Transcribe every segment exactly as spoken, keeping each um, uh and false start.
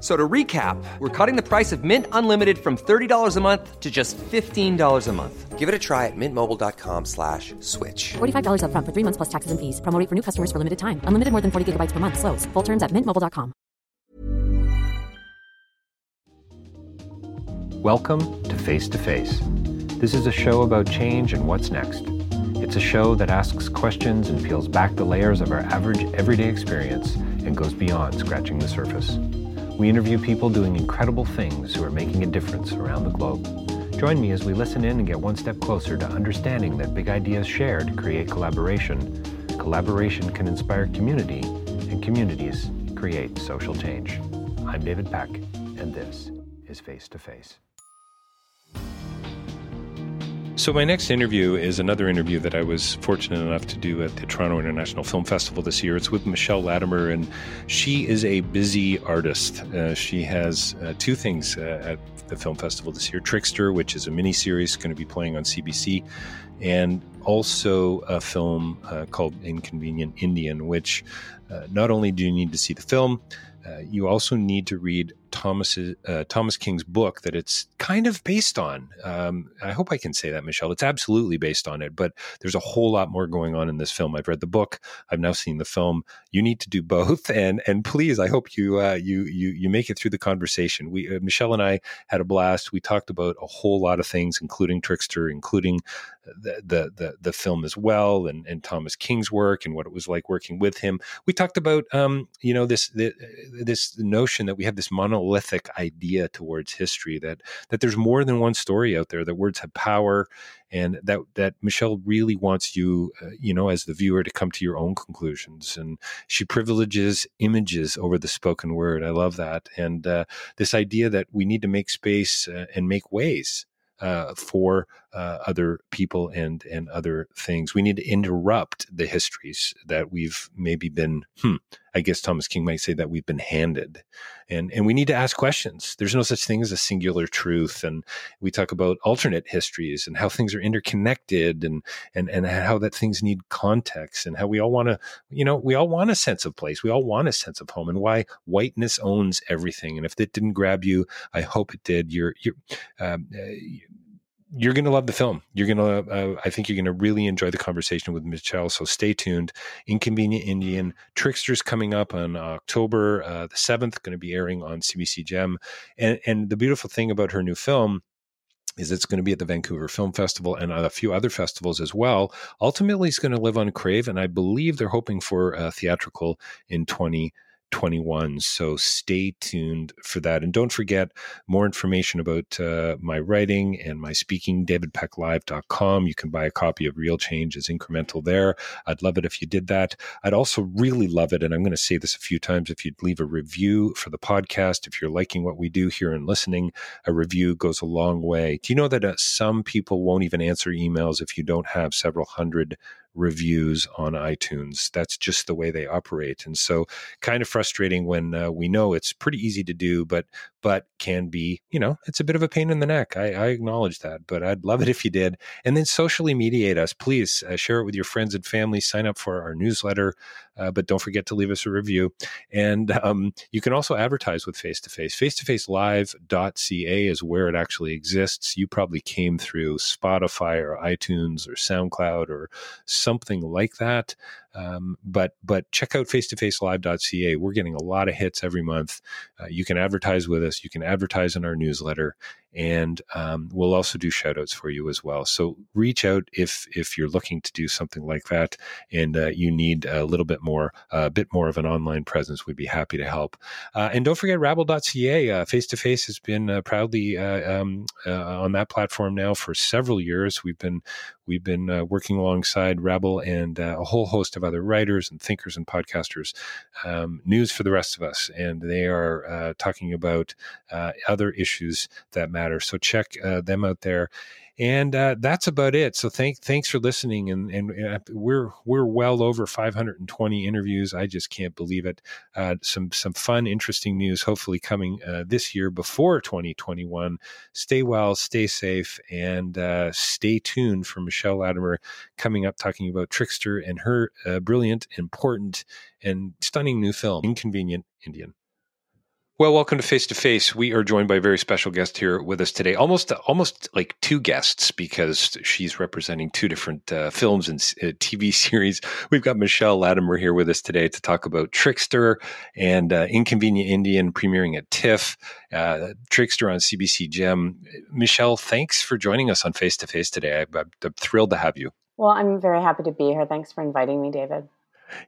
So to recap, we're cutting the price of Mint Unlimited from thirty dollars a month to just fifteen dollars a month. Give it a try at mint mobile dot com slash switch. forty-five dollars up front for three months plus taxes and fees. Promoting for new customers for limited time. Unlimited more than forty gigabytes per month. Slows full terms at mint mobile dot com. Welcome to Face to Face. This is a show about change and what's next. It's a show that asks questions and peels back the layers of our average everyday experience and goes beyond scratching the surface. We interview people doing incredible things who are making a difference around the globe. Join me as we listen in and get one step closer to understanding that big ideas shared create collaboration, collaboration can inspire community, and communities create social change. I'm David Peck, and this is Face to Face. So my next interview is another interview that I was fortunate enough to do at the Toronto International Film Festival this year. It's with Michelle Latimer, and she is a busy artist. Uh, she has uh, two things uh, at the film festival this year. Trickster, which is a miniseries going to be playing on C B C, and also a film uh, called Inconvenient Indian, which uh, not only do you need to see the film, Uh, you also need to read Thomas uh, Thomas King's book that it's kind of based on. Um, I hope I can say that, Michelle. It's absolutely based on it, but there's a whole lot more going on in this film. I've read the book. I've now seen the film. You need to do both, and and please, I hope you uh, you you you make it through the conversation. We uh, Michelle and I had a blast. We talked about a whole lot of things, including Trickster, including the the the, the film as well, and and Thomas King's work and what it was like working with him. We talked about um you know this the, this notion that we have this monolithic idea towards history, that that there's more than one story out there, that words have power, and that that Michelle really wants you, uh, you know, as the viewer to come to your own conclusions. And she privileges images over the spoken word. I love that. And uh, this idea that we need to make space uh, and make ways uh, for uh, other people and and other things. We need to interrupt the histories that we've maybe been, hmm, I guess Thomas King might say that we've been handed, and and we need to ask questions. There's no such thing as a singular truth. And we talk about alternate histories and how things are interconnected, and, and, and how that things need context, and how we all want to, you know, we all want a sense of place. We all want a sense of home, and why whiteness owns everything. And if that didn't grab you, I hope it did. You're, you're, um, uh, You're going to love the film. You're going to, uh, I think you're going to really enjoy the conversation with Michelle. So stay tuned. Inconvenient Indian, Trickster's coming up on October uh, the seventh, going to be airing on C B C Gem. And, and the beautiful thing about her new film is it's going to be at the Vancouver Film Festival and a few other festivals as well. Ultimately, it's going to live on Crave, and I believe they're hoping for a theatrical in twenty twenty-one. So stay tuned for that. And don't forget, more information about uh, my writing and my speaking, david peck live dot com. You can buy a copy of Real Change as Incremental there. I'd love it if you did that. I'd also really love it, and I'm going to say this a few times, if you'd leave a review for the podcast. If you're liking what we do here and listening, a review goes a long way. Do you know that uh, some people won't even answer emails if you don't have several hundred reviews on iTunes? That's just the way they operate. And so kind of frustrating when uh, we know it's pretty easy to do, but but can be, you know, it's a bit of a pain in the neck. I, I acknowledge that, but I'd love it if you did. And then socially mediate us. Please uh, share it with your friends and family. Sign up for our newsletter, uh, but don't forget to leave us a review. And um, you can also advertise with Face-to-Face. face to face live dot c a is where it actually exists. You probably came through Spotify or iTunes or SoundCloud or something like that. Um, but but check out face to face live dot c a. We're getting a lot of hits every month. Uh, you can advertise with us. You can advertise in our newsletter, and um, we'll also do shout outs for you as well. So reach out if if you're looking to do something like that, and uh, you need a little bit more, a uh, bit more of an online presence. We'd be happy to help. Uh, and don't forget rabble dot c a. Uh, Face-to-Face has been uh, proudly uh, um, uh, on that platform now for several years. We've been we've been uh, working alongside Rabble and uh, a whole host of other writers and thinkers and podcasters. Um, news for the Rest of Us, and they are uh, talking about uh, other issues that matter. So check uh, them out there. And uh, that's about it. So thank, thanks for listening. And, and we're we're well over five hundred twenty interviews. I just can't believe it. Uh, some some fun, interesting news hopefully coming uh, this year before twenty twenty-one. Stay well, stay safe, and uh, stay tuned for Michelle Latimer coming up talking about Trickster and her uh, brilliant, important, and stunning new film, Inconvenient Indian. Well, welcome to Face to Face. We are joined by a very special guest here with us today. Almost, almost like two guests, because she's representing two different uh, films and uh, T V series. We've got Michelle Latimer here with us today to talk about Trickster and uh, Inconvenient Indian, premiering at TIFF. Uh, Trickster on C B C Gem. Michelle, thanks for joining us on Face to Face today. I, I'm, I'm thrilled to have you. Well, I'm very happy to be here. Thanks for inviting me, David.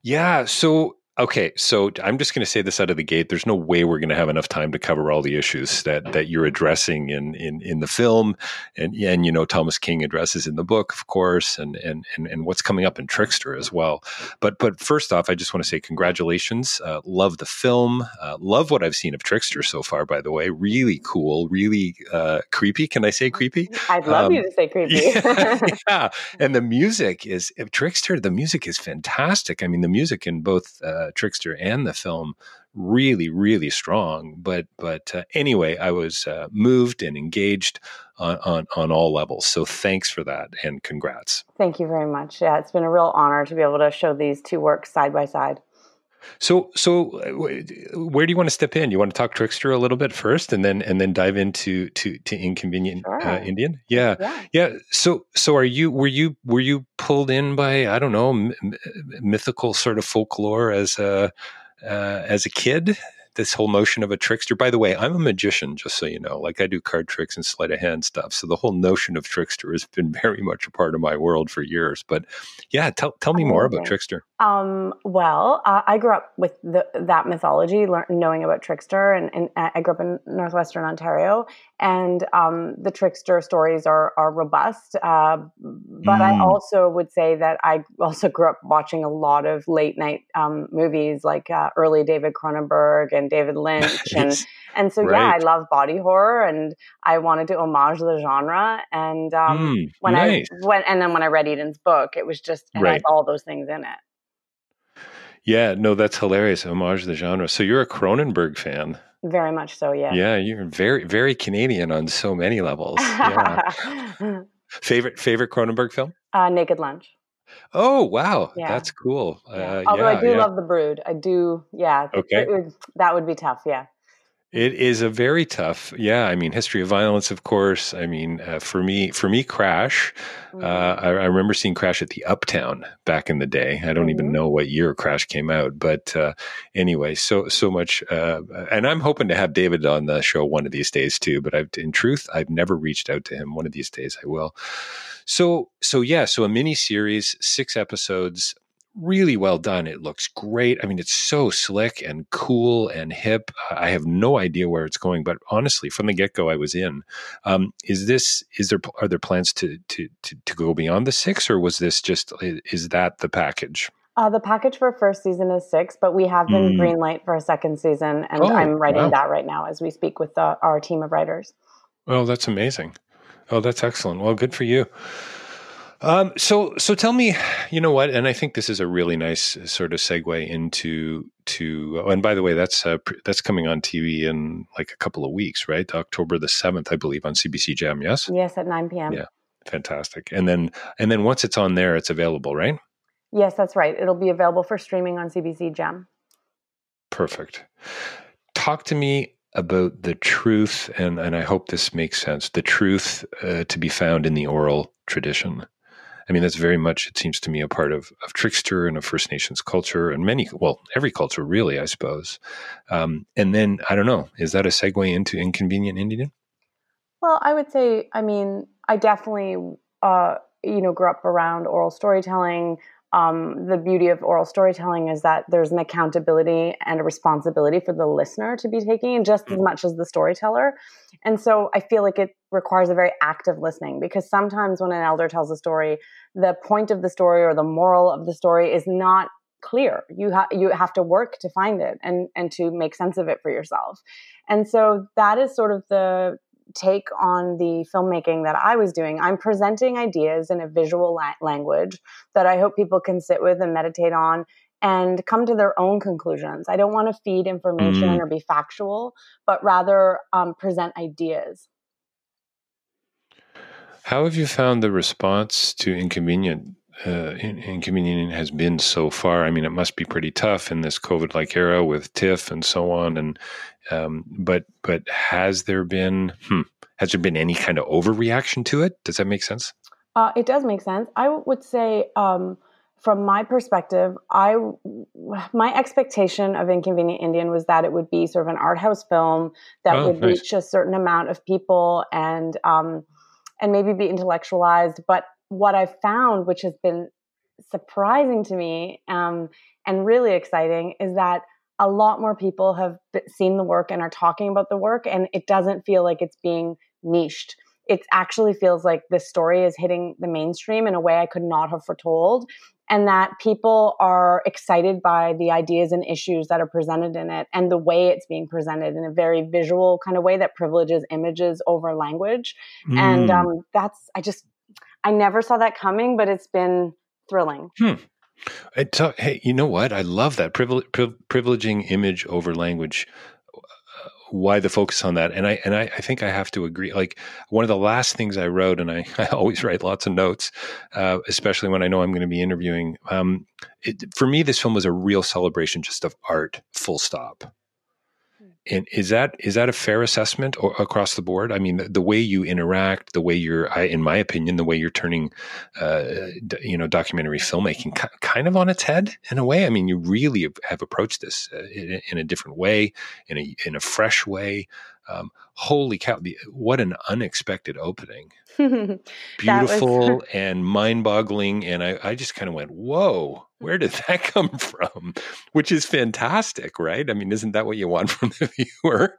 Yeah. So. Okay, so I'm just going to say this out of the gate. There's no way we're going to have enough time to cover all the issues that, that you're addressing in, in, in the film, and, and you know, Thomas King addresses in the book, of course, and and and, and what's coming up in Trickster as well. But but first off, I just want to say congratulations. Uh, love the film. Uh, love what I've seen of Trickster so far, by the way. Really cool, really uh, creepy. Can I say creepy? I'd love um, you to say creepy. Yeah, yeah. And the music is, Trickster, the music is fantastic. I mean, the music in both... Uh, Trickster and the film really, really strong. But but uh, anyway, I was uh, moved and engaged on, on on all levels. So thanks for that, and congrats. Thank you very much. Yeah, it's been a real honor to be able to show these two works side by side. So so where do you want to step in? You want to talk Trickster a little bit first, and then and then dive into to, to Inconvenient sure. uh, Indian? Yeah. yeah, yeah. So so are you were you were you pulled in by I don't know m- mythical sort of folklore as a uh, as a kid? This whole notion of a trickster. By the way, I'm a magician, just so you know, like I do card tricks and sleight of hand stuff. So the whole notion of Trickster has been very much a part of my world for years. But yeah, tell tell me more about Trickster. Um, well, uh, I grew up with the, that mythology, learn, knowing about Trickster, and, and I grew up in Northwestern Ontario, and um, the Trickster stories are, are robust. Uh, but mm. I also would say that I also grew up watching a lot of late night um, movies, like uh, early David Cronenberg and David Lynch, and and so right. yeah, I love body horror, and I wanted to homage the genre. And um, mm, when nice. I when and then when I read Eden's book, it was just it right. had all those things in it. Yeah, no, that's hilarious. Homage the genre. So you're a Cronenberg fan. Very much so. Yeah. Yeah, you're very very Canadian on so many levels. Yeah. favorite favorite Cronenberg film? Uh, Naked Lunch. Oh, wow. Yeah. That's cool. Yeah. Uh, Although yeah, I do yeah. love The Brood. I do. Yeah. Okay. It would, that would be tough. Yeah. It is a very tough. Yeah. I mean, History of Violence, of course. I mean, uh, for me, for me, Crash, mm-hmm. uh, I, I remember seeing Crash at the Uptown back in the day. I don't mm-hmm. even know what year Crash came out, but uh, anyway, so, so much. Uh, and I'm hoping to have David on the show one of these days too, but I've, in truth, I've never reached out to him. One of these days I will. So, so yeah, so a mini series, six episodes, really well done. It looks great. I mean, it's so slick and cool and hip. I have no idea where it's going, but honestly, from the get-go, I was in. Um, is this, is there, are there plans to, to, to, to go beyond the six, or was this just, is that the package? Uh, the package for first season is six, but we have been mm. greenlight for a second season, and oh, I'm writing wow. that right now as we speak with the, our team of writers. Well, that's amazing. Oh, that's excellent. Well, good for you. Um, so, so tell me, you know what? And I think this is a really nice sort of segue into to. And by the way, that's uh, that's coming on T V in like a couple of weeks, right? October the seventh, I believe, on C B C Gem. Yes. Yes, at nine p.m. Yeah, fantastic. And then, and then once it's on there, it's available, right? Yes, that's right. It'll be available for streaming on C B C Gem. Perfect. Talk to me about the truth, and, and I hope this makes sense, the truth uh, to be found in the oral tradition. I mean, that's very much, it seems to me, a part of, of Trickster and of First Nations culture and many, well, every culture really, I suppose. Um, and then, I don't know, is that a segue into Inconvenient Indian? Well, I would say, I mean, I definitely, uh, you know, grew up around oral storytelling. Um, the beauty of oral storytelling is that there's an accountability and a responsibility for the listener to be taking just as much as the storyteller. And so I feel like it requires a very active listening, because sometimes when an elder tells a story, the point of the story or the moral of the story is not clear. You, ha- you have to work to find it and, and to make sense of it for yourself. And so that is sort of the take on the filmmaking that I was doing. I'm presenting ideas in a visual la- language that I hope people can sit with and meditate on and come to their own conclusions. I don't want to feed information mm. or be factual, but rather um, present ideas. How have you found the response to Inconvenient uh, Inconvenient has been so far? I mean, it must be pretty tough in this COVID-like era with TIFF and so on. And um, but but has there been hmm, has there been any kind of overreaction to it? Does that make sense? Uh, it does make sense. I would say um, from my perspective, I my expectation of Inconvenient Indian was that it would be sort of an art house film that oh, would nice. reach a certain amount of people and. Um, and maybe be intellectualized. But what I've found, which has been surprising to me um, and really exciting, is that a lot more people have seen the work and are talking about the work, and it doesn't feel like it's being niched. It actually feels like this story is hitting the mainstream in a way I could not have foretold, and that people are excited by the ideas and issues that are presented in it and the way it's being presented in a very visual kind of way that privileges images over language. Mm. And um, that's, I just, I never saw that coming, but it's been thrilling. Hmm. It's, uh, hey, you know what? I love that Privil- pri- privileging image over language. Why the focus on that? And I and I, I think I have to agree. Like, one of the last things I wrote, and I, I always write lots of notes, uh, especially when I know I'm going to be interviewing. Um, it, for me, this film was a real celebration just of art, full stop. And is that is that a fair assessment or across the board? I mean, the, the way you interact, the way you're, I, in my opinion, the way you're turning, uh, d- you know, documentary filmmaking k- kind of on its head in a way. I mean, you really have approached this uh, in, in a different way, in a in a fresh way. Um, holy cow! The, what an unexpected opening! Beautiful was... and mind-boggling, and I, I just kind of went, "Whoa, where did that come from?" Which is fantastic, right? I mean, isn't that what you want from the viewer?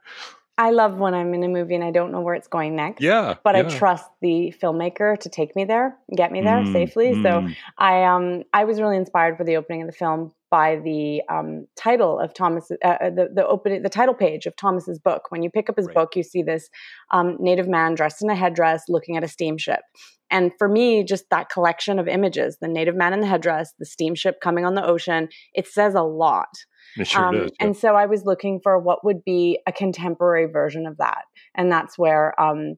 I love when I'm in a movie and I don't know where it's going next. Yeah, but yeah. I trust the filmmaker to take me there, get me there mm, safely. Mm. So I, um, I was really inspired for the opening of the film by the um, title of Thomas, uh, the the opening, the title page of Thomas's book. When you pick up his right. book, you see this um, Native man dressed in a headdress looking at a steamship. And for me, just that collection of images, the Native man in the headdress, the steamship coming on the ocean, it says a lot. It sure um, does, yeah. And so I was looking for what would be a contemporary version of that. And that's where um,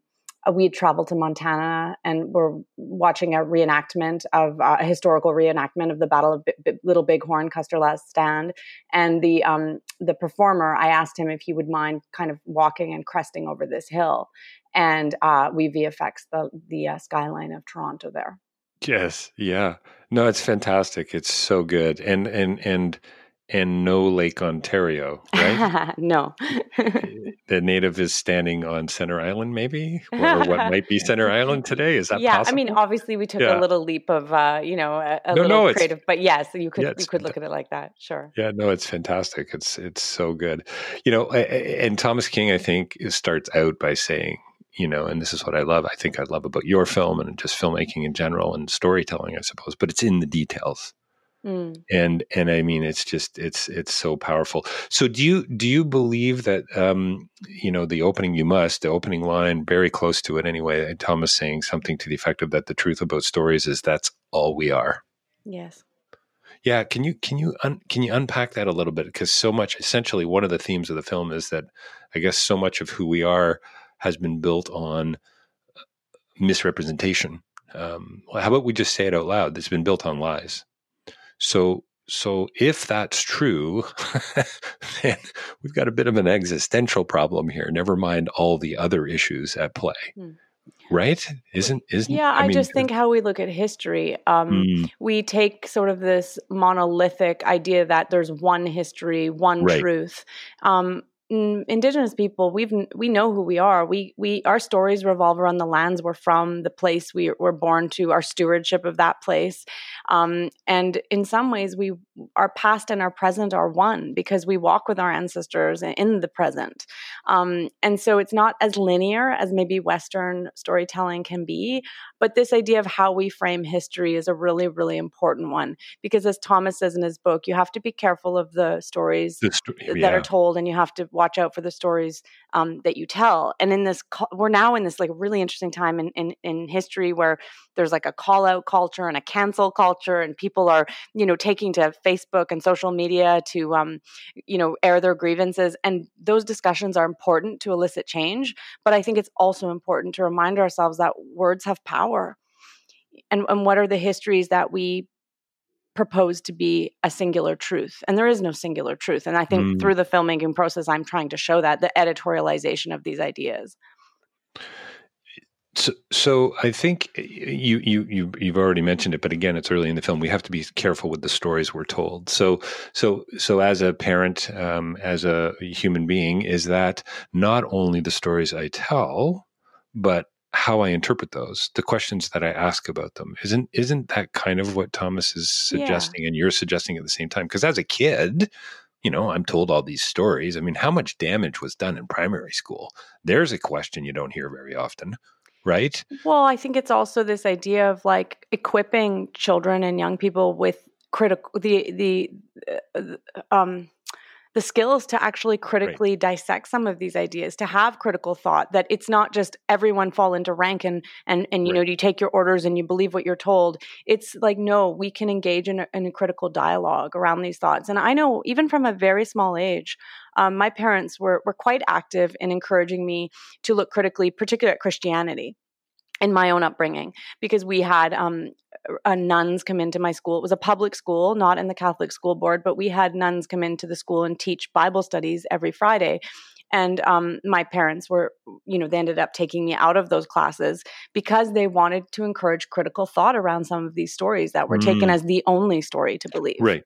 we had traveled to Montana and we're watching a reenactment of uh, a historical reenactment of the Battle of B- B- Little Bighorn, Custer Last Stand. And the um, the performer, I asked him if he would mind kind of walking and cresting over this hill. And uh, we V F X the, the uh, skyline of Toronto there. Yes. Yeah. No, it's fantastic. It's so good. And, and, and, And no Lake Ontario, right? No. The native is standing on Centre Island, maybe? Or what might be Centre Island today? Is that yeah, possible? Yeah, I mean, obviously we took yeah. a little leap of, uh, you know, a, a no, little no, creative. But yes, you could yeah, you could look at it like that, sure. Yeah, no, it's fantastic. It's, it's so good. You know, and Thomas King, I think, starts out by saying, you know, and this is what I love, I think I love about your film and just filmmaking in general and storytelling, I suppose, but it's in the details. Mm. And, and I mean, it's just, it's, it's so powerful. So do you, do you believe that, um, you know, the opening, you must, the opening line, very close to it anyway, Thomas saying something to the effect of that the truth about stories is that's all we are. Yes. Yeah. Can you, can you, un, can you unpack that a little bit? Because so much, essentially one of the themes of the film is that I guess so much of who we are has been built on misrepresentation. Um, how about we just say it out loud? It's been built on lies. So, so if that's true, then we've got a bit of an existential problem here. Never mind all the other issues at play. Mm. Right? Isn't, isn't, yeah, I, I mean, just think how we look at history. Um, mm. We take sort of this monolithic idea that there's one history, one right. truth. Um, Indigenous people, we've we know who we are. We we our stories revolve around the lands we're from, the place we were born to, our stewardship of that place, um, and in some ways, we our past and our present are one because we walk with our ancestors in the present, um, and so it's not as linear as maybe Western storytelling can be. But this idea of how we frame history is a really, really important one because, as Thomas says in his book, you have to be careful of the stories the sto- yeah. that are told, and you have to watch out for the stories um, that you tell. And in this, we're now in this like really interesting time in, in in history where there's like a call out culture and a cancel culture, and people are you know taking to Facebook and social media to um, you know air their grievances. And those discussions are important to elicit change, but I think it's also important to remind ourselves that words have power. And, and what are the histories that we propose to be a singular truth? And there is no singular truth. And I think mm. through the filmmaking process, I'm trying to show that, the editorialization of these ideas. So, so I think you, you, you, you've already mentioned it, but again, it's early in the film. We have to be careful with the stories we're told. So, so, so as a parent, um, as a human being, is that not only the stories I tell, but how I interpret those, the questions that I ask about them. Isn't isn't that kind of what Thomas is suggesting yeah. and you're suggesting at the same time? Because as a kid, you know, I'm told all these stories. I mean, how much damage was done in primary school? There's a question you don't hear very often, right? Well, I think it's also this idea of like equipping children and young people with critical, the, the, uh, um, the skills to actually critically right. dissect some of these ideas, to have critical thought, that it's not just everyone fall into rank and, and, and you right. know, you take your orders and you believe what you're told. It's like, no, we can engage in a, in a critical dialogue around these thoughts. And I know even from a very small age, um, my parents were were quite active in encouraging me to look critically, particularly at Christianity. In my own upbringing, because we had um, uh, nuns come into my school. It was a public school, not in the Catholic school board, but we had nuns come into the school and teach Bible studies every Friday. And um, my parents were, you know, they ended up taking me out of those classes because they wanted to encourage critical thought around some of these stories that were mm. taken as the only story to believe. Right.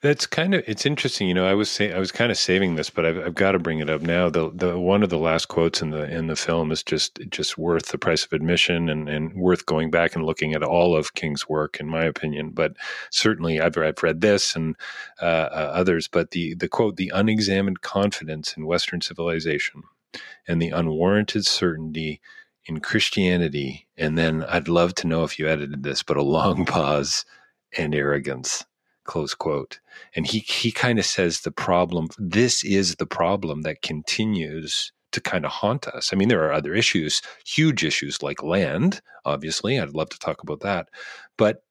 That's kind of, it's interesting, you know, I was say, I was kind of saving this, but I've, I've got to bring it up now. The the one of the last quotes in the in the film is just just worth the price of admission and, and worth going back and looking at all of King's work, in my opinion. But certainly I've, I've read this and uh, uh, others, but the, the quote, "The unexamined confidence in Western civilization and the unwarranted certainty in Christianity. And then I'd love to know if you edited this, but a long pause and arrogance." Close quote. And he he kind of says the problem, this is the problem that continues to kind of haunt us. I mean, there are other issues, huge issues like land, obviously. I'd love to talk about that. But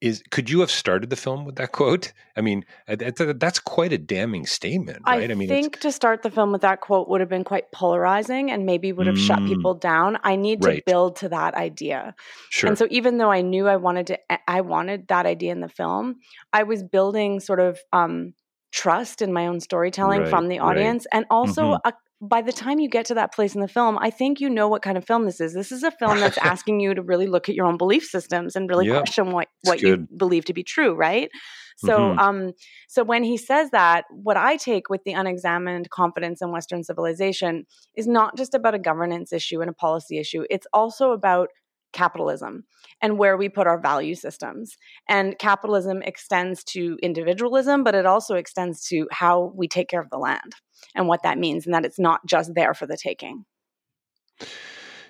is could you have started the film with that quote? I mean, that, that's quite a damning statement, right? I, I mean, think to start the film with that quote would have been quite polarizing and maybe would have mm, shut people down. I need right. to build to that idea. Sure. And so even though I knew I wanted to, I wanted that idea in the film, I was building sort of um, trust in my own storytelling right, from the audience right. and also mm-hmm. a by the time you get to that place in the film, I think you know what kind of film this is. This is a film that's asking you to really look at your own belief systems and really yep. question what, what you believe to be true, right? So mm-hmm. um, so when he says that, what I take with the unexamined confidence in Western civilization is not just about a governance issue and a policy issue. It's also about capitalism and where we put our value systems. And capitalism extends to individualism, but it also extends to how we take care of the land. And what that means, and that it's not just there for the taking.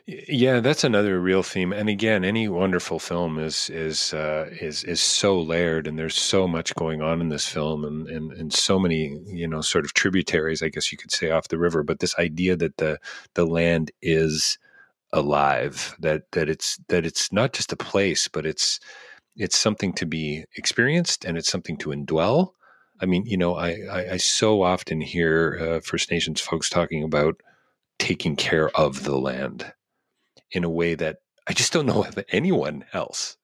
Yeah, that's another real theme. And again, any wonderful film is is uh, is is so layered, and there's so much going on in this film, and, and and so many you know sort of tributaries, I guess you could say, off the river. But this idea that the the land is alive, that that it's that it's not just a place, but it's it's something to be experienced, and it's something to indwell. I mean, you know, I, I, I so often hear uh, First Nations folks talking about taking care of the land in a way that I just don't know of anyone else.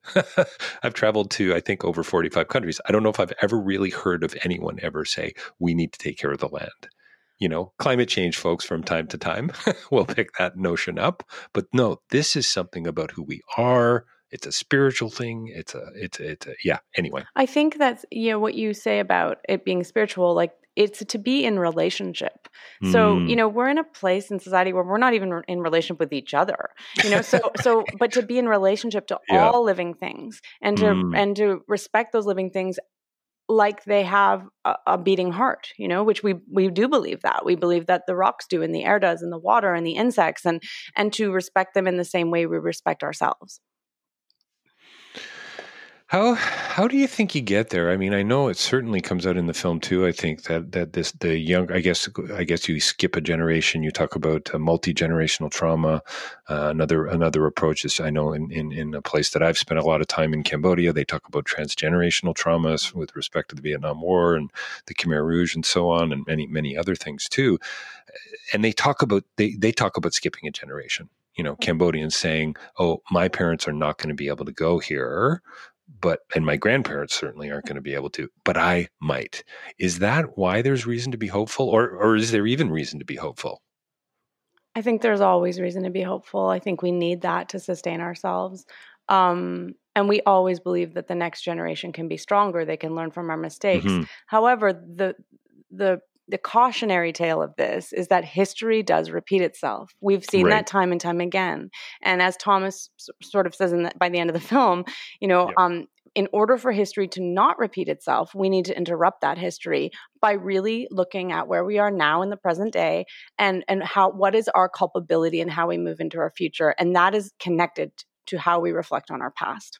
I've traveled to, I think, over forty-five countries. I don't know if I've ever really heard of anyone ever say, we need to take care of the land. you know, climate change folks from time to time will pick that notion up. But no, this is something about who we are. It's a spiritual thing. It's a, it's a, it's a, yeah. Anyway. I think that's, you know, what you say about it being spiritual, like it's to be in relationship. So, mm. you know, we're in a place in society where we're not even in relationship with each other, you know, so, so, but to be in relationship to yeah. all living things and to, mm. and to respect those living things like they have a, a beating heart, you know, which we, we do believe that. We believe that the rocks do and the air does and the water and the insects and, and to respect them in the same way we respect ourselves. How how do you think you get there? I mean, I know it certainly comes out in the film too. I think that that this the young. I guess I guess you skip a generation. You talk about uh, multi-generational trauma. Uh, another another approach is I know in, in in a place that I've spent a lot of time in Cambodia. They talk about transgenerational traumas with respect to the Vietnam War and the Khmer Rouge and so on, and many many other things too. And they talk about they they talk about skipping a generation. You know, Cambodians saying, "Oh, my parents are not going to be able to go here." But, and my grandparents certainly aren't going to be able to, but I might. Is that why there's reason to be hopeful, or, or is there even reason to be hopeful? I think there's always reason to be hopeful. I think we need that to sustain ourselves. Um, and we always believe that the next generation can be stronger. They can learn from our mistakes. Mm-hmm. However, the, the, The cautionary tale of this is that history does repeat itself. We've seen right. that time and time again. And as Thomas s- sort of says in the, by the end of the film, you know, yep. um, in order for history to not repeat itself, we need to interrupt that history by really looking at where we are now in the present day and, and how what is our culpability and how we move into our future. And that is connected to how we reflect on our past.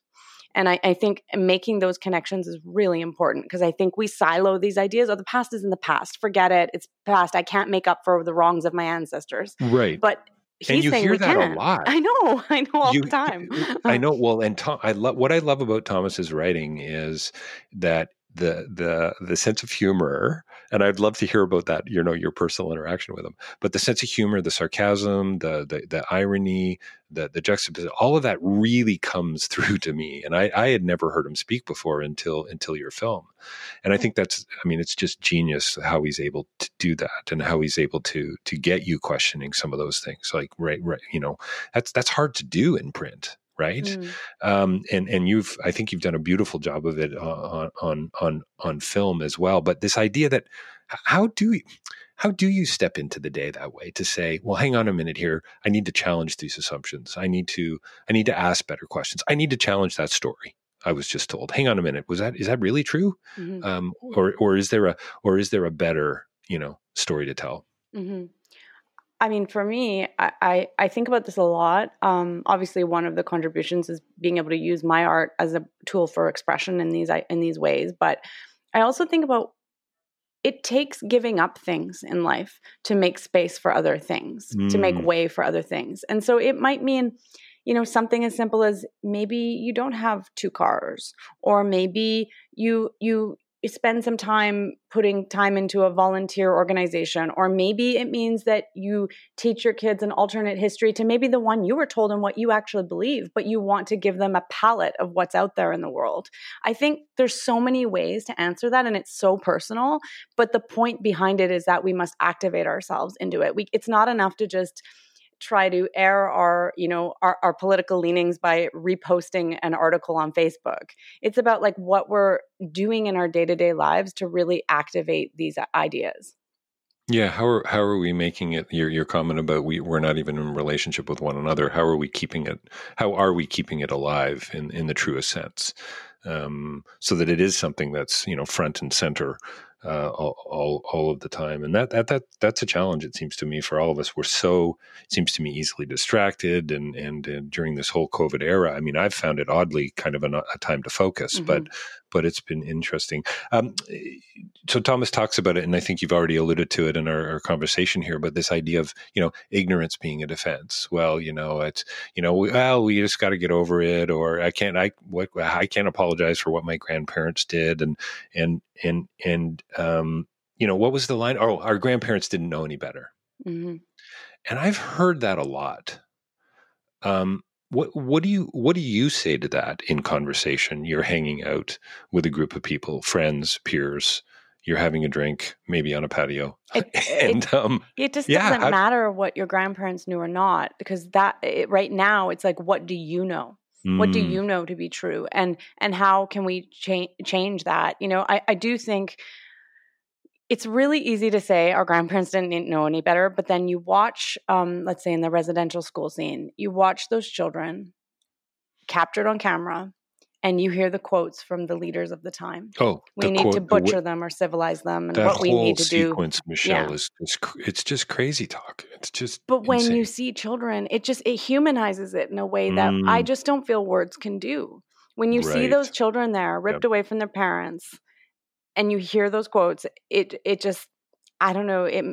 And I, I think making those connections is really important because I think we silo these ideas. Oh, the past is in the past. Forget it. It's past. I can't make up for the wrongs of my ancestors. Right. But he's and you saying hear we that can. A lot. I know. I know all you, the time. I know. Well, and Tom, I love what I love about Thomas's writing is that the the the sense of humor, and I'd love to hear about that, you know, your personal interaction with him, but the sense of humor, the sarcasm, the the, the irony, the the juxtaposition, all of that really comes through to me. And I, I had never heard him speak before until until your film. And I think that's, I mean, it's just genius how he's able to do that and how he's able to to get you questioning some of those things. Like, right, right, you know, that's that's hard to do in print. Right. Mm. Um, and, and you've, I think you've done a beautiful job of it on, on, on, on film as well. But this idea that how do you, how do you step into the day that way to say, well, hang on a minute here. I need to challenge these assumptions. I need to, I need to ask better questions. I need to challenge that story I was just told. Hang on a minute. Was that, is that really true? Mm-hmm. Um, or, or is there a, or is there a better, you know, story to tell? Mm-hmm. I mean, for me, I, I, I think about this a lot. Um, obviously, one of the contributions is being able to use my art as a tool for expression in these in these ways. But I also think about it takes giving up things in life to make space for other things, mm. to make way for other things. And so it might mean, you know, something as simple as maybe you don't have two cars, or maybe you you. spend some time putting time into a volunteer organization, or maybe it means that you teach your kids an alternate history to maybe the one you were told and what you actually believe, but you want to give them a palette of what's out there in the world. I think there's so many ways to answer that, and it's so personal, but the point behind it is that we must activate ourselves into it. We, it's not enough to just try to air our, you know, our, our political leanings by reposting an article on Facebook. It's about like what we're doing in our day-to-day lives to really activate these ideas. Yeah. How are, how are we making it, your, your comment about we, we're not even in relationship with one another. How are we keeping it? How are we keeping it alive in, in the truest sense? Um, so that it is something that's, you know, front and center Uh, all, all, all of the time. And that, that, that, that's a challenge. It seems to me for all of us, we're so, it seems to me easily distracted. And, and, and during this whole COVID era, I mean, I've found it oddly kind of an, a time to focus, mm-hmm. but, but it's been interesting. Um, so Thomas talks about it, and I think you've already alluded to it in our, our conversation here, but this idea of, you know, ignorance being a defense. Well, you know, it's, you know, well, we just got to get over it, or I can't, I, what, I can't apologize for what my grandparents did. And, and, and, and, um, you know, what was the line? Oh, our grandparents didn't know any better. Mm-hmm. And I've heard that a lot. Um, What what do you what do you say to that in conversation? You're hanging out with a group of people, friends, peers, you're having a drink, maybe on a patio. It, and it, um, it just yeah, doesn't I, matter what your grandparents knew or not, because that it, right now it's like, what do you know? Mm. What do you know to be true? And and how can we cha- change that? You know, I, I do think it's really easy to say our grandparents didn't know any better, but then you watch, um, let's say in the residential school scene, you watch those children captured on camera, and you hear the quotes from the leaders of the time. Oh, we need quote, to butcher the, them or civilize them, and what we need to do. That whole sequence, Michelle, yeah. is just, it's just crazy talk. It's just But insane. When you see children, it just it humanizes it in a way that mm. I just don't feel words can do. When you right. see those children there ripped yep. away from their parents, and you hear those quotes, it it just I don't know it.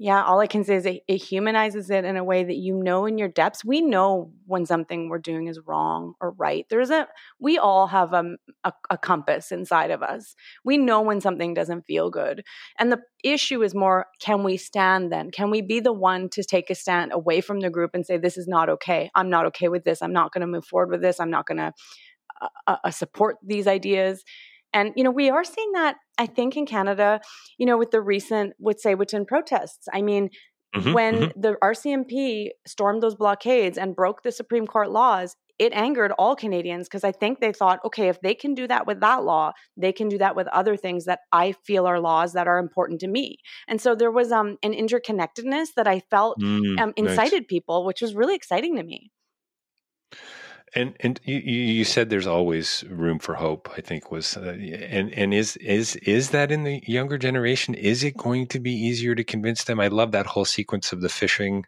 Yeah, all I can say is it, it humanizes it in a way that you know in your depths. We know when something we're doing is wrong or right. There's a we all have a, a, a compass inside of us. We know when something doesn't feel good. And the issue is more, can we stand then? Can we be the one to take a stand away from the group and say, this is not okay. I'm not okay with this. I'm not going to move forward with this. I'm not going to uh, uh, support these ideas. And, you know, we are seeing that, I think, in Canada, you know, with the recent Wet'suwet'en protests. I mean, mm-hmm, when mm-hmm. the R C M P stormed those blockades and broke the Supreme Court laws, it angered all Canadians because I think they thought, okay, if they can do that with that law, they can do that with other things that I feel are laws that are important to me. And so there was um, an interconnectedness that I felt mm, um, incited nice. people, which was really exciting to me. And and you, you said there's always room for hope, I think was, uh, and and is is is that in the younger generation? Is it going to be easier to convince them? I love that whole sequence of the fishing,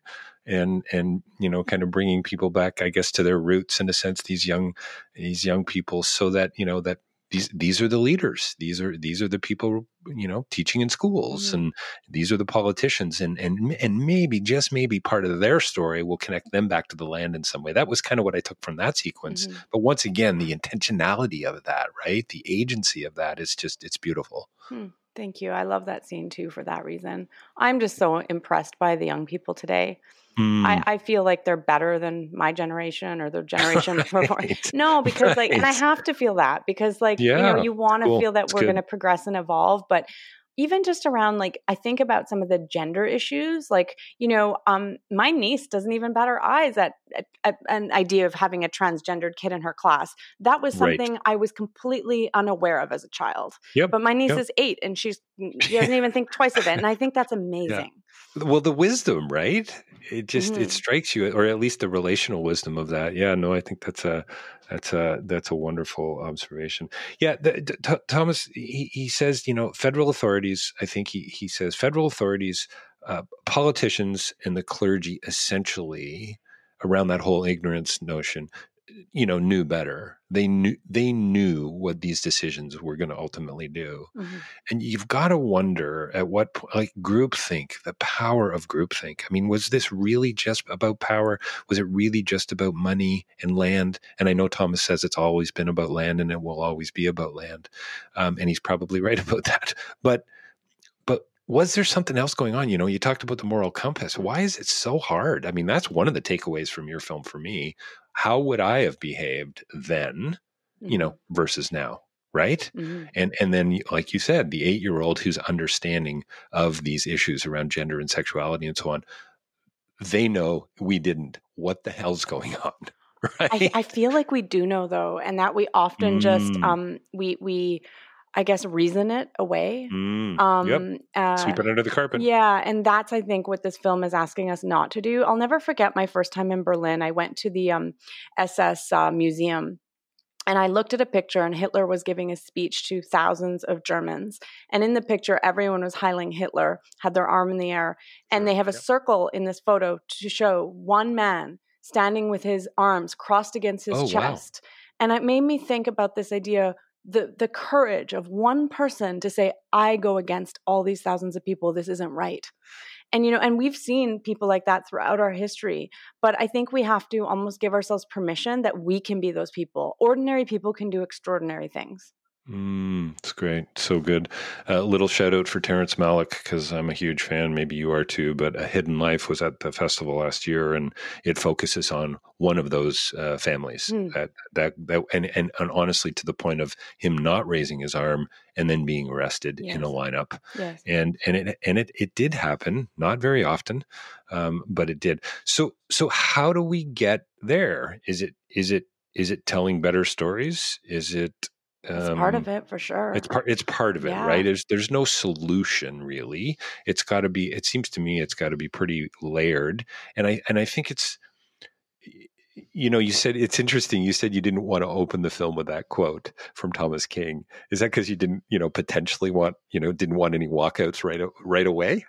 and and you know, kind of bringing people back, I guess, to their roots in a sense. These young these young people, so that you know that these these are the leaders. These are these are the people you know teaching in schools, mm-hmm. and these are the politicians, and and and maybe just maybe part of their story will connect them back to the land in some way. That was kind of what I took from that sequence. Mm-hmm. But once again, the intentionality of that, right? The agency of that is just it's beautiful. Hmm. Thank you. I love that scene too for that reason. I'm just so impressed by the young people today. Mm. I, I feel like they're better than my generation or their generation right. before. No, because right. like, and I have to feel that because like, yeah. you know, you want to cool. feel that it's we're going to progress and evolve, but even just around, like, I think about some of the gender issues, like, you know, um, my niece doesn't even bat her eyes at, at, at an idea of having a transgendered kid in her class. That was something right. I was completely unaware of as a child. Yep. But my niece yep. is eight and she's, she doesn't even think twice of it. And I think that's amazing. Yeah. Well, the wisdom, right? It just, mm-hmm. it strikes you, or at least the relational wisdom of that. Yeah, no, I think that's a, that's a, that's a wonderful observation. Yeah. The, the, Th- Thomas, he, he says, you know, federal authorities, I think he, he says federal authorities, uh, politicians, and the clergy essentially around that whole ignorance notion, you know, knew better. They knew they knew what these decisions were going to ultimately do, mm-hmm. and you've got to wonder at what point, like groupthink, the power of groupthink. I mean, was this really just about power? Was it really just about money and land? And I know Thomas says it's always been about land, and it will always be about land, um, and he's probably right about that. But but was there something else going on? You know, you talked about the moral compass. Why is it so hard? I mean, that's one of the takeaways from your film for me. How would I have behaved then, you know, versus now, right? Mm-hmm. And and then, like you said, the eight-year-old who's understanding of these issues around gender and sexuality and so on, they know we didn't. What the hell's going on, right? I, I feel like we do know, though, and that we often mm. just, um, we we I guess, reason it away. Mm. Um, yep. uh, Sweep it under the carpet. Yeah. And that's, I think, what this film is asking us not to do. I'll never forget my first time in Berlin. I went to the um, S S uh, museum and I looked at a picture and Hitler was giving a speech to thousands of Germans. And in the picture, everyone was hailing Hitler, had their arm in the air. And sure. they have a yep. circle in this photo to show one man standing with his arms crossed against his oh, chest. Wow. And it made me think about this idea The the courage of one person to say, I go against all these thousands of people. This isn't right. And, you know, and we've seen people like that throughout our history. But I think we have to almost give ourselves permission that we can be those people. Ordinary people can do extraordinary things. Mm, it's great. So good. A uh, little shout out for Terrence Malick, because I'm a huge fan. Maybe you are too, but A Hidden Life was at the festival last year, and it focuses on one of those uh, families. Mm. That, that, that, and, and, and honestly, to the point of him not raising his arm and then being arrested yes. in a lineup. Yes. And and it and it, it did happen, not very often, um, but it did. So so how do we get there? Is it is it is it telling better stories? Is it It's um, part of it for sure. It's part. It's part of it, yeah. right? There's there's no solution really. It's got to be. It seems to me it's got to be pretty layered. And I and I think it's. You know, you said it's interesting. You said you didn't want to open the film with that quote from Thomas King. Is that because you didn't, you know, potentially want, you know, didn't want any walkouts right right away?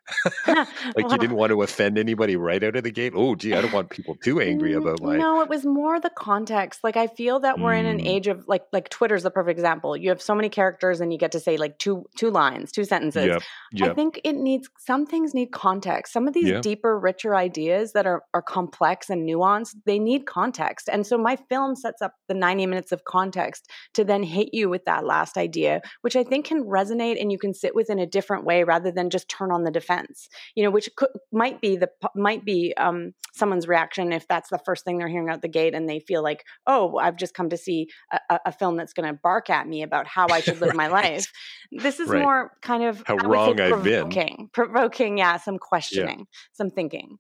Like well, you didn't want to offend anybody right out of the gate. Oh, gee, I don't want people too angry about my. No, it was more the context. Like I feel that we're mm. in an age of like like Twitter's the perfect example. You have so many characters, and you get to say like two two lines, two sentences. Yep. Yep. I think it needs some things need context. Some of these yep. deeper, richer ideas that are are complex and nuanced. They need context. Context. And so my film sets up the ninety minutes of context to then hit you with that last idea, which I think can resonate and you can sit with in a different way rather than just turn on the defense, you know, which could, might be the, might be um, someone's reaction if that's the first thing they're hearing out the gate and they feel like, oh, I've just come to see a, a film that's going to bark at me about how I should live right. my life. This is right. more kind of how I wrong I've provoking, been. Provoking, yeah, some questioning, yeah. some thinking.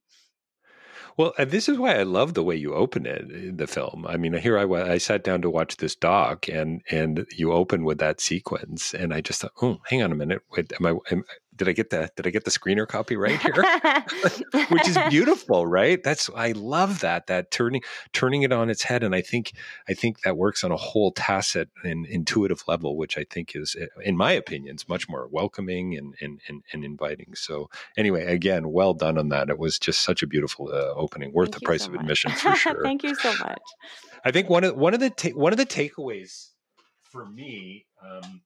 Well, this is why I love the way you open it, the film. I mean, here I was, I sat down to watch this doc, and and you open with that sequence, and I just thought, oh, hang on a minute, Wait, am I? Am, did I get the did I get the screener copy right here? Which is beautiful, right? That's I love that that turning turning it on its head, and I think I think that works on a whole tacit and intuitive level, which I think is, in my opinion, is much more welcoming and and and, and inviting. So anyway, again, well done on that. It was just such a beautiful uh, opening, worth Thank the price so of much. Admission for sure. Thank you so much. I think one of one of the ta- one of the takeaways for me. Um,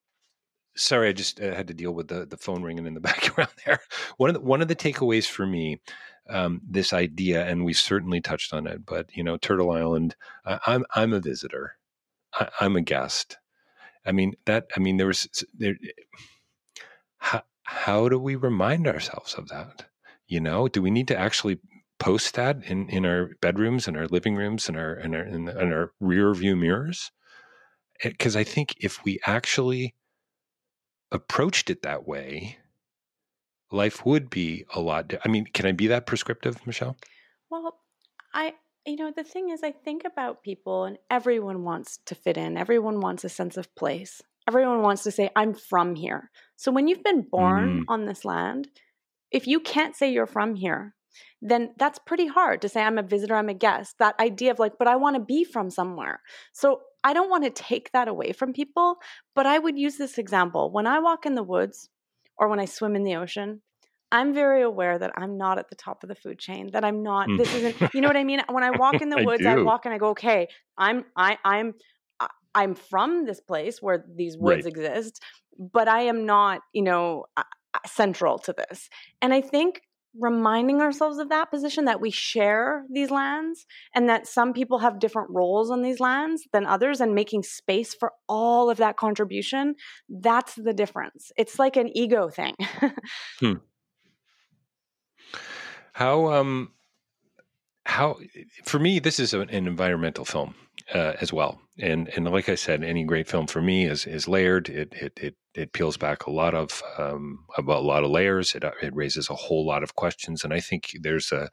Sorry, I just uh, had to deal with the, the phone ringing in the background there. One of the, one of the takeaways for me, um, this idea, and we certainly touched on it, but you know, Turtle Island, I, I'm I'm a visitor, I, I'm a guest. I mean that. I mean there was there. How how do we remind ourselves of that? You know, do we need to actually post that in, in our bedrooms and our living rooms and our and our in, in our rear view mirrors? Because I think if we actually approached it that way, life would be a lot. I mean, can I be that prescriptive, Michelle? Well, I, you know, the thing is, I think about people and everyone wants to fit in. Everyone wants a sense of place. Everyone wants to say, I'm from here. So when you've been born mm. on this land, if you can't say you're from here, then that's pretty hard to say, I'm a visitor, I'm a guest. That idea of like, but I want to be from somewhere. So I don't want to take that away from people, but I would use this example. When I walk in the woods or when I swim in the ocean, I'm very aware that I'm not at the top of the food chain, that I'm not, this isn't, you know what I mean? When I walk in the woods, I, I walk and I go, okay, I'm, I, I'm, I'm from this place where these woods right. exist, but I am not, you know, central to this. And I think reminding ourselves of that position, that we share these lands and that some people have different roles on these lands than others, and making space for all of that contribution, that's the difference. It's like an ego thing. hmm. How, um, how, for me, this is an environmental film uh, as well. And, and like I said, any great film for me is, is layered. It, it, it, It peels back a lot of um, a lot of layers. It it raises a whole lot of questions, and I think there's a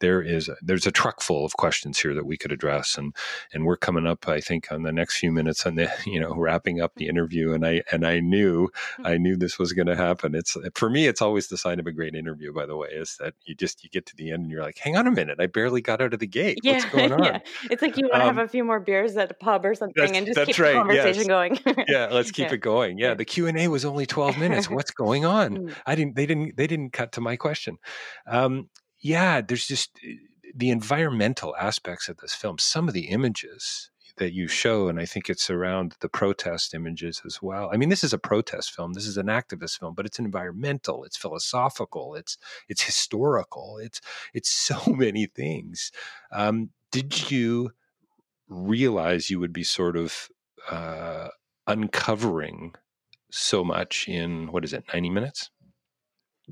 there is a, there's a truck full of questions here that we could address. And and we're coming up, I think, on the next few minutes on the you know wrapping up the interview. And I and I knew I knew this was going to happen. It's for me, it's always the sign of a great interview. By the way, is that you just you get to the end and you're like, hang on a minute, I barely got out of the gate. Yeah, what's going on? Yeah. It's like you want to um, have a few more beers at a pub or something, and just keep right. the conversation yes. going. yeah, let's keep yeah. it going. Yeah, the Q. Q and A was only twelve minutes. What's going on? I didn't, they didn't, they didn't cut to my question. Um, yeah, there's just the environmental aspects of this film. Some of the images that you show, and I think it's around the protest images as well. I mean, this is a protest film. This is an activist film, but it's environmental, it's philosophical, it's, it's historical. It's, it's so many things. Um, did you realize you would be sort of, uh, uncovering so much in, what is it, ninety minutes?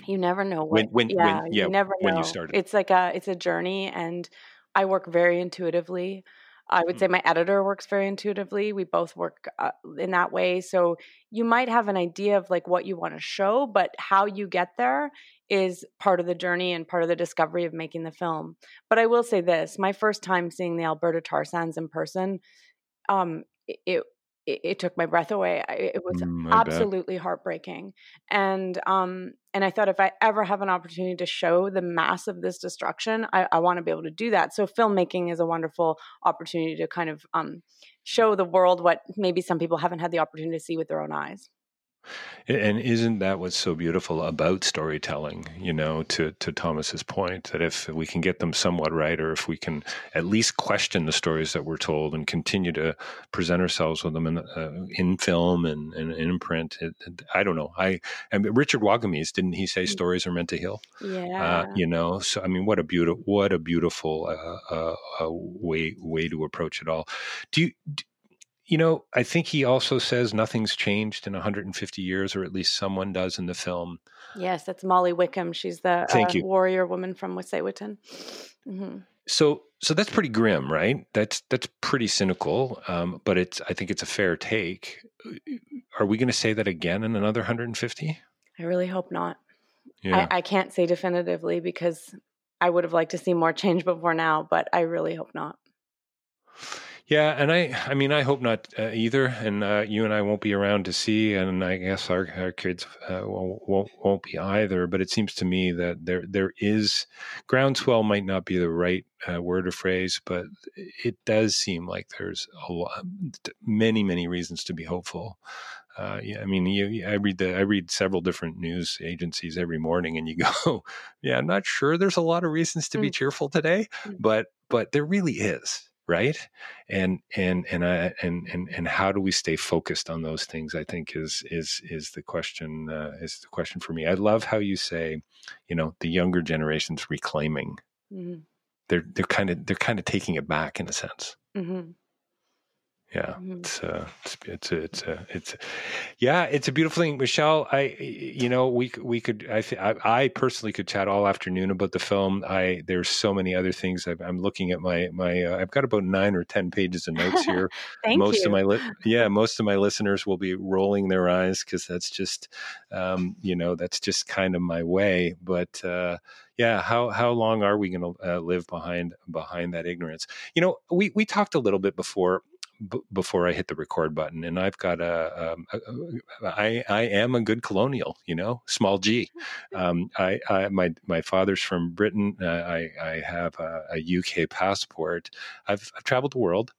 You never know what, when, when, yeah, when, yeah, you never know. When you started. It's like a, it's a journey, and I work very intuitively. I would mm. say my editor works very intuitively. We both work uh, in that way. So you might have an idea of like what you want to show, but how you get there is part of the journey and part of the discovery of making the film. But I will say this, my first time seeing the Alberta Tar Sands in person, um, it, it, it took my breath away. I, it was mm, absolutely bet. heartbreaking. And, um, and I thought if I ever have an opportunity to show the mass of this destruction, I, I want to be able to do that. So filmmaking is a wonderful opportunity to kind of um, show the world what maybe some people haven't had the opportunity to see with their own eyes. And isn't that what's so beautiful about storytelling, you know, to, to Thomas's point, that if we can get them somewhat right, or if we can at least question the stories that we're told and continue to present ourselves with them in, uh, in film and, and, and in print, it, it, I don't know. I, I mean, Richard Wagamese, didn't he say stories are meant to heal? Yeah. Uh, you know, so, I mean, what a beautiful, what a beautiful uh, uh, uh, way, way to approach it all. Do you, do, You know, I think he also says nothing's changed in one hundred fifty years, or at least someone does in the film. Yes, that's Molly Wickham. She's the uh, warrior woman from Wet'suwet'en. Mm-hmm. So, so that's pretty grim, right? That's that's pretty cynical, um, but it's I think it's a fair take. Are we going to say that again in another one hundred fifty? I really hope not. Yeah. I, I can't say definitively because I would have liked to see more change before now, but I really hope not. Yeah, and I, I mean, I hope not uh, either. And uh, you and I won't be around to see, and I guess our our kids uh, won't won't be either. But it seems to me that there there is groundswell might not be the right uh, word or phrase, but it does seem like there's a lot, many many reasons to be hopeful. Uh, yeah, I mean, you, I read the I read several different news agencies every morning, and you go, yeah, I'm not sure. There's a lot of reasons to be mm. cheerful today, mm. but but there really is. Right. And, and, and, I, and, and, and how do we stay focused on those things, I think is, is, is the question, uh, is the question for me. I love how you say, you know, the younger generation's reclaiming, mm-hmm. they're, they're kind of, they're kind of taking it back in a sense. Mm-hmm. Yeah. Mm-hmm. It's uh it's, it's, it's, uh, it's, yeah, it's a beautiful thing. Michelle, I, you know, we, we could, I, I personally could chat all afternoon about the film. I, there's so many other things I've, I'm looking at my, my, uh, I've got about nine or ten pages of notes here. Thank most you. Of my, li- yeah, most of my listeners will be rolling their eyes because that's just, um, you know, that's just kind of my way. But, uh, yeah, how how long are we going to uh, live behind, behind that ignorance? You know, we, we talked a little bit before, B- before I hit the record button, and I've got a, um, a, a I, I am a good colonial, you know, small G. Um, I, I, my, my father's from Britain. Uh, I, I have a, a U K passport. I've, I've traveled the world,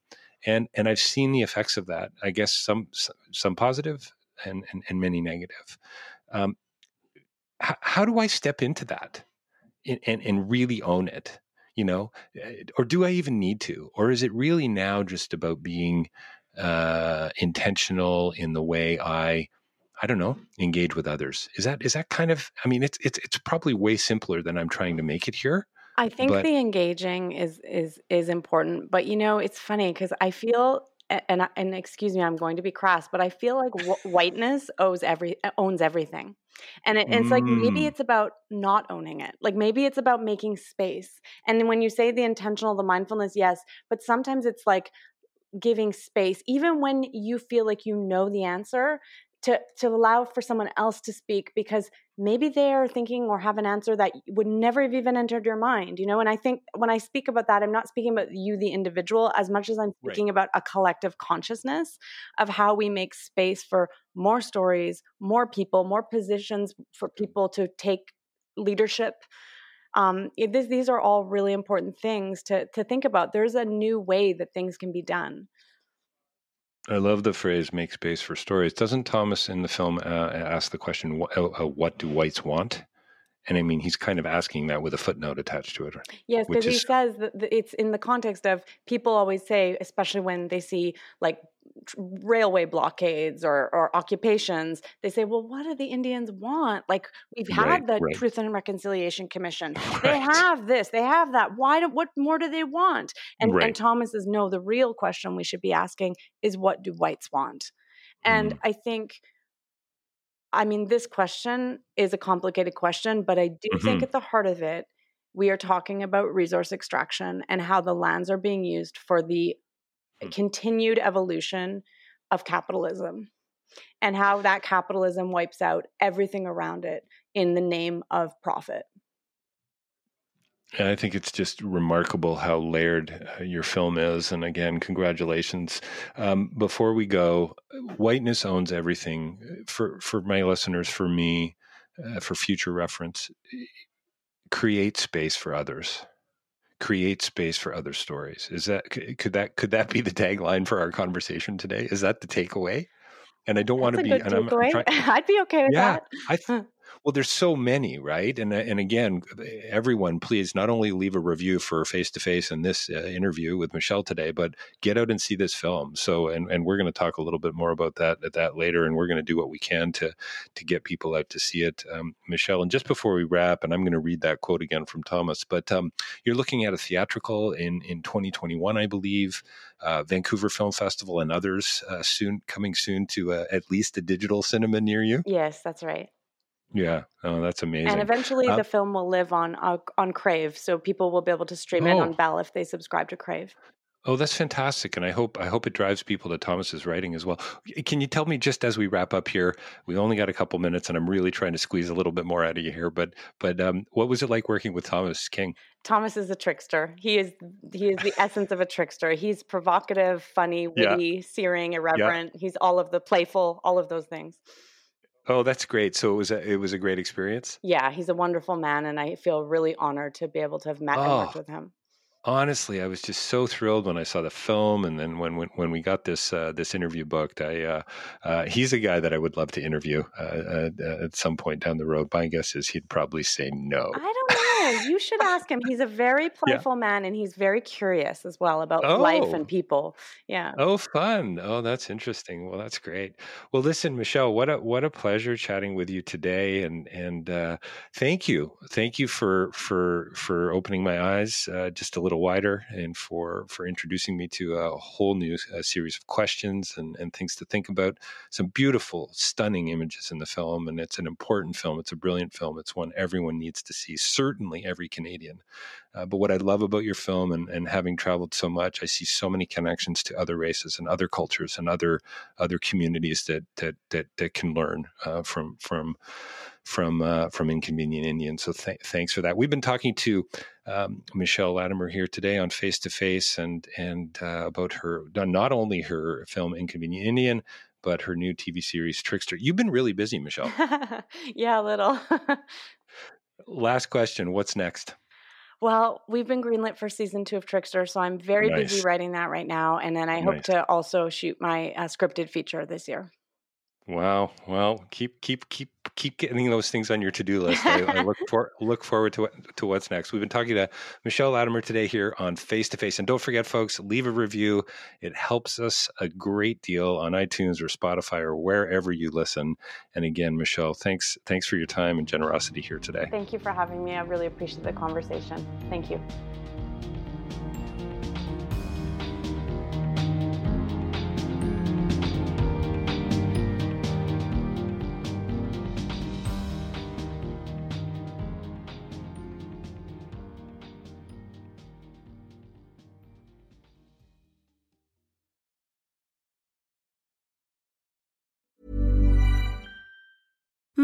and, and I've seen the effects of that. I guess some, some positive and, and, and many negative. Um, h- how do I step into that and, and, and really own it? You know, or do I even need to? Or is it really now just about being uh, intentional in the way I, I don't know, engage with others? Is that is that kind of? I mean, it's it's it's probably way simpler than I'm trying to make it here. I think but... the engaging is is is important, but you know, it's funny because I feel. And and excuse me, I'm going to be crass, but I feel like wh- whiteness owes every owns everything, and, it, and it's like maybe it's about not owning it. Like maybe it's about making space. And when you say the intentional, the mindfulness, yes, but sometimes it's like giving space, even when you feel like you know the answer, to to allow for someone else to speak because maybe they are thinking or have an answer that would never have even entered your mind, you know? And I think when I speak about that, I'm not speaking about you, the individual, as much as I'm speaking right. about a collective consciousness of how we make space for more stories, more people, more positions for people to take leadership. Um, it, this, these are all really important things to to think about. There's a new way that things can be done. I love the phrase "make space for stories." Doesn't Thomas in the film uh, ask the question, what, uh, "What do whites want?" And I mean, he's kind of asking that with a footnote attached to it. Yes, because he says that it's in the context of people always say, especially when they see like railway blockades or, or occupations, they say, well, what do the Indians want? Like we've had right, the right. Truth and Reconciliation Commission. Right. They have this, they have that. Why do, what more do they want? And, right. and Thomas says, no, the real question we should be asking is what do whites want? And mm. I think, I mean, this question is a complicated question, but I do mm-hmm. think at the heart of it, we are talking about resource extraction and how the lands are being used for the mm. continued evolution of capitalism, and how that capitalism wipes out everything around it in the name of profit. I think it's just remarkable how layered uh, your film is. And again, congratulations. Um, before we go, whiteness owns everything. For, for my listeners, for me, uh, for future reference, create space for others. Create space for other stories. Is that, could that, could that be the tagline for our conversation today? Is that the takeaway? And I don't want to be, and I'm, I'm trying, I'd be okay with yeah, that. I th- well, there's so many, right? And and again, everyone, please not only leave a review for Face to Face and this uh, interview with Michelle today, but get out and see this film. So, and, and we're going to talk a little bit more about that at that later, and we're going to do what we can to to get people out to see it, um, Michelle. And just before we wrap, and I'm going to read that quote again from Thomas, but um, you're looking at a theatrical in in twenty twenty-one, I believe, uh, Vancouver Film Festival and others uh, soon coming soon to uh, at least a digital cinema near you. Yes, that's right. Yeah, oh, that's amazing. And eventually um, the film will live on uh, on Crave, so people will be able to stream oh. it on Bell if they subscribe to Crave. Oh, that's fantastic, and I hope I hope it drives people to Thomas's writing as well. Can you tell me, just as we wrap up here, we only got a couple minutes, and I'm really trying to squeeze a little bit more out of you here. But but um, what was it like working with Thomas King? Thomas is a trickster. He is he is the essence of a trickster. He's provocative, funny, witty, yeah. searing, irreverent. Yeah. He's all of the playful, all of those things. Oh, that's great. So it was a, it was a great experience? Yeah, he's a wonderful man, and I feel really honored to be able to have met oh, and worked with him. Honestly, I was just so thrilled when I saw the film, and then when when, when we got this uh, this interview booked. I uh, uh, he's a guy that I would love to interview uh, uh, at some point down the road. My guess is he'd probably say no. I don't know. You should ask him. He's a very playful yeah. man, and he's very curious as well about oh. life and people. Yeah. Oh, fun. Oh, that's interesting. Well, that's great. Well, listen, Michelle, what a what a pleasure chatting with you today, and and uh, thank you, thank you for for for opening my eyes uh, just a little wider, and for for introducing me to a whole new uh, series of questions and, and things to think about. Some beautiful, stunning images in the film, and it's an important film. It's a brilliant film. It's one everyone needs to see, certainly every Canadian. Uh, but what I love about your film, and, and having traveled so much, I see so many connections to other races and other cultures and other other communities that that that, that can learn uh, from from from uh, from Inconvenient Indian. So th- thanks for that. We've been talking to um, Michelle Latimer here today on Face to Face, and and uh, about her, not only her film Inconvenient Indian, but her new T V series Trickster. You've been really busy, Michelle. Yeah, a little. Last question. What's next? Well, we've been greenlit for season two of Trickster, so I'm very nice. busy writing that right now. And then I nice. hope to also shoot my uh, scripted feature this year. Wow. Well, keep, keep, keep, keep getting those things on your to-do list. I, I look for, look forward to to what's next. We've been talking to Michelle Latimer today here on Face to Face. And don't forget, folks, leave a review. It helps us a great deal on iTunes or Spotify or wherever you listen. And again, Michelle, thanks, thanks for your time and generosity here today. Thank you for having me. I really appreciate the conversation. Thank you.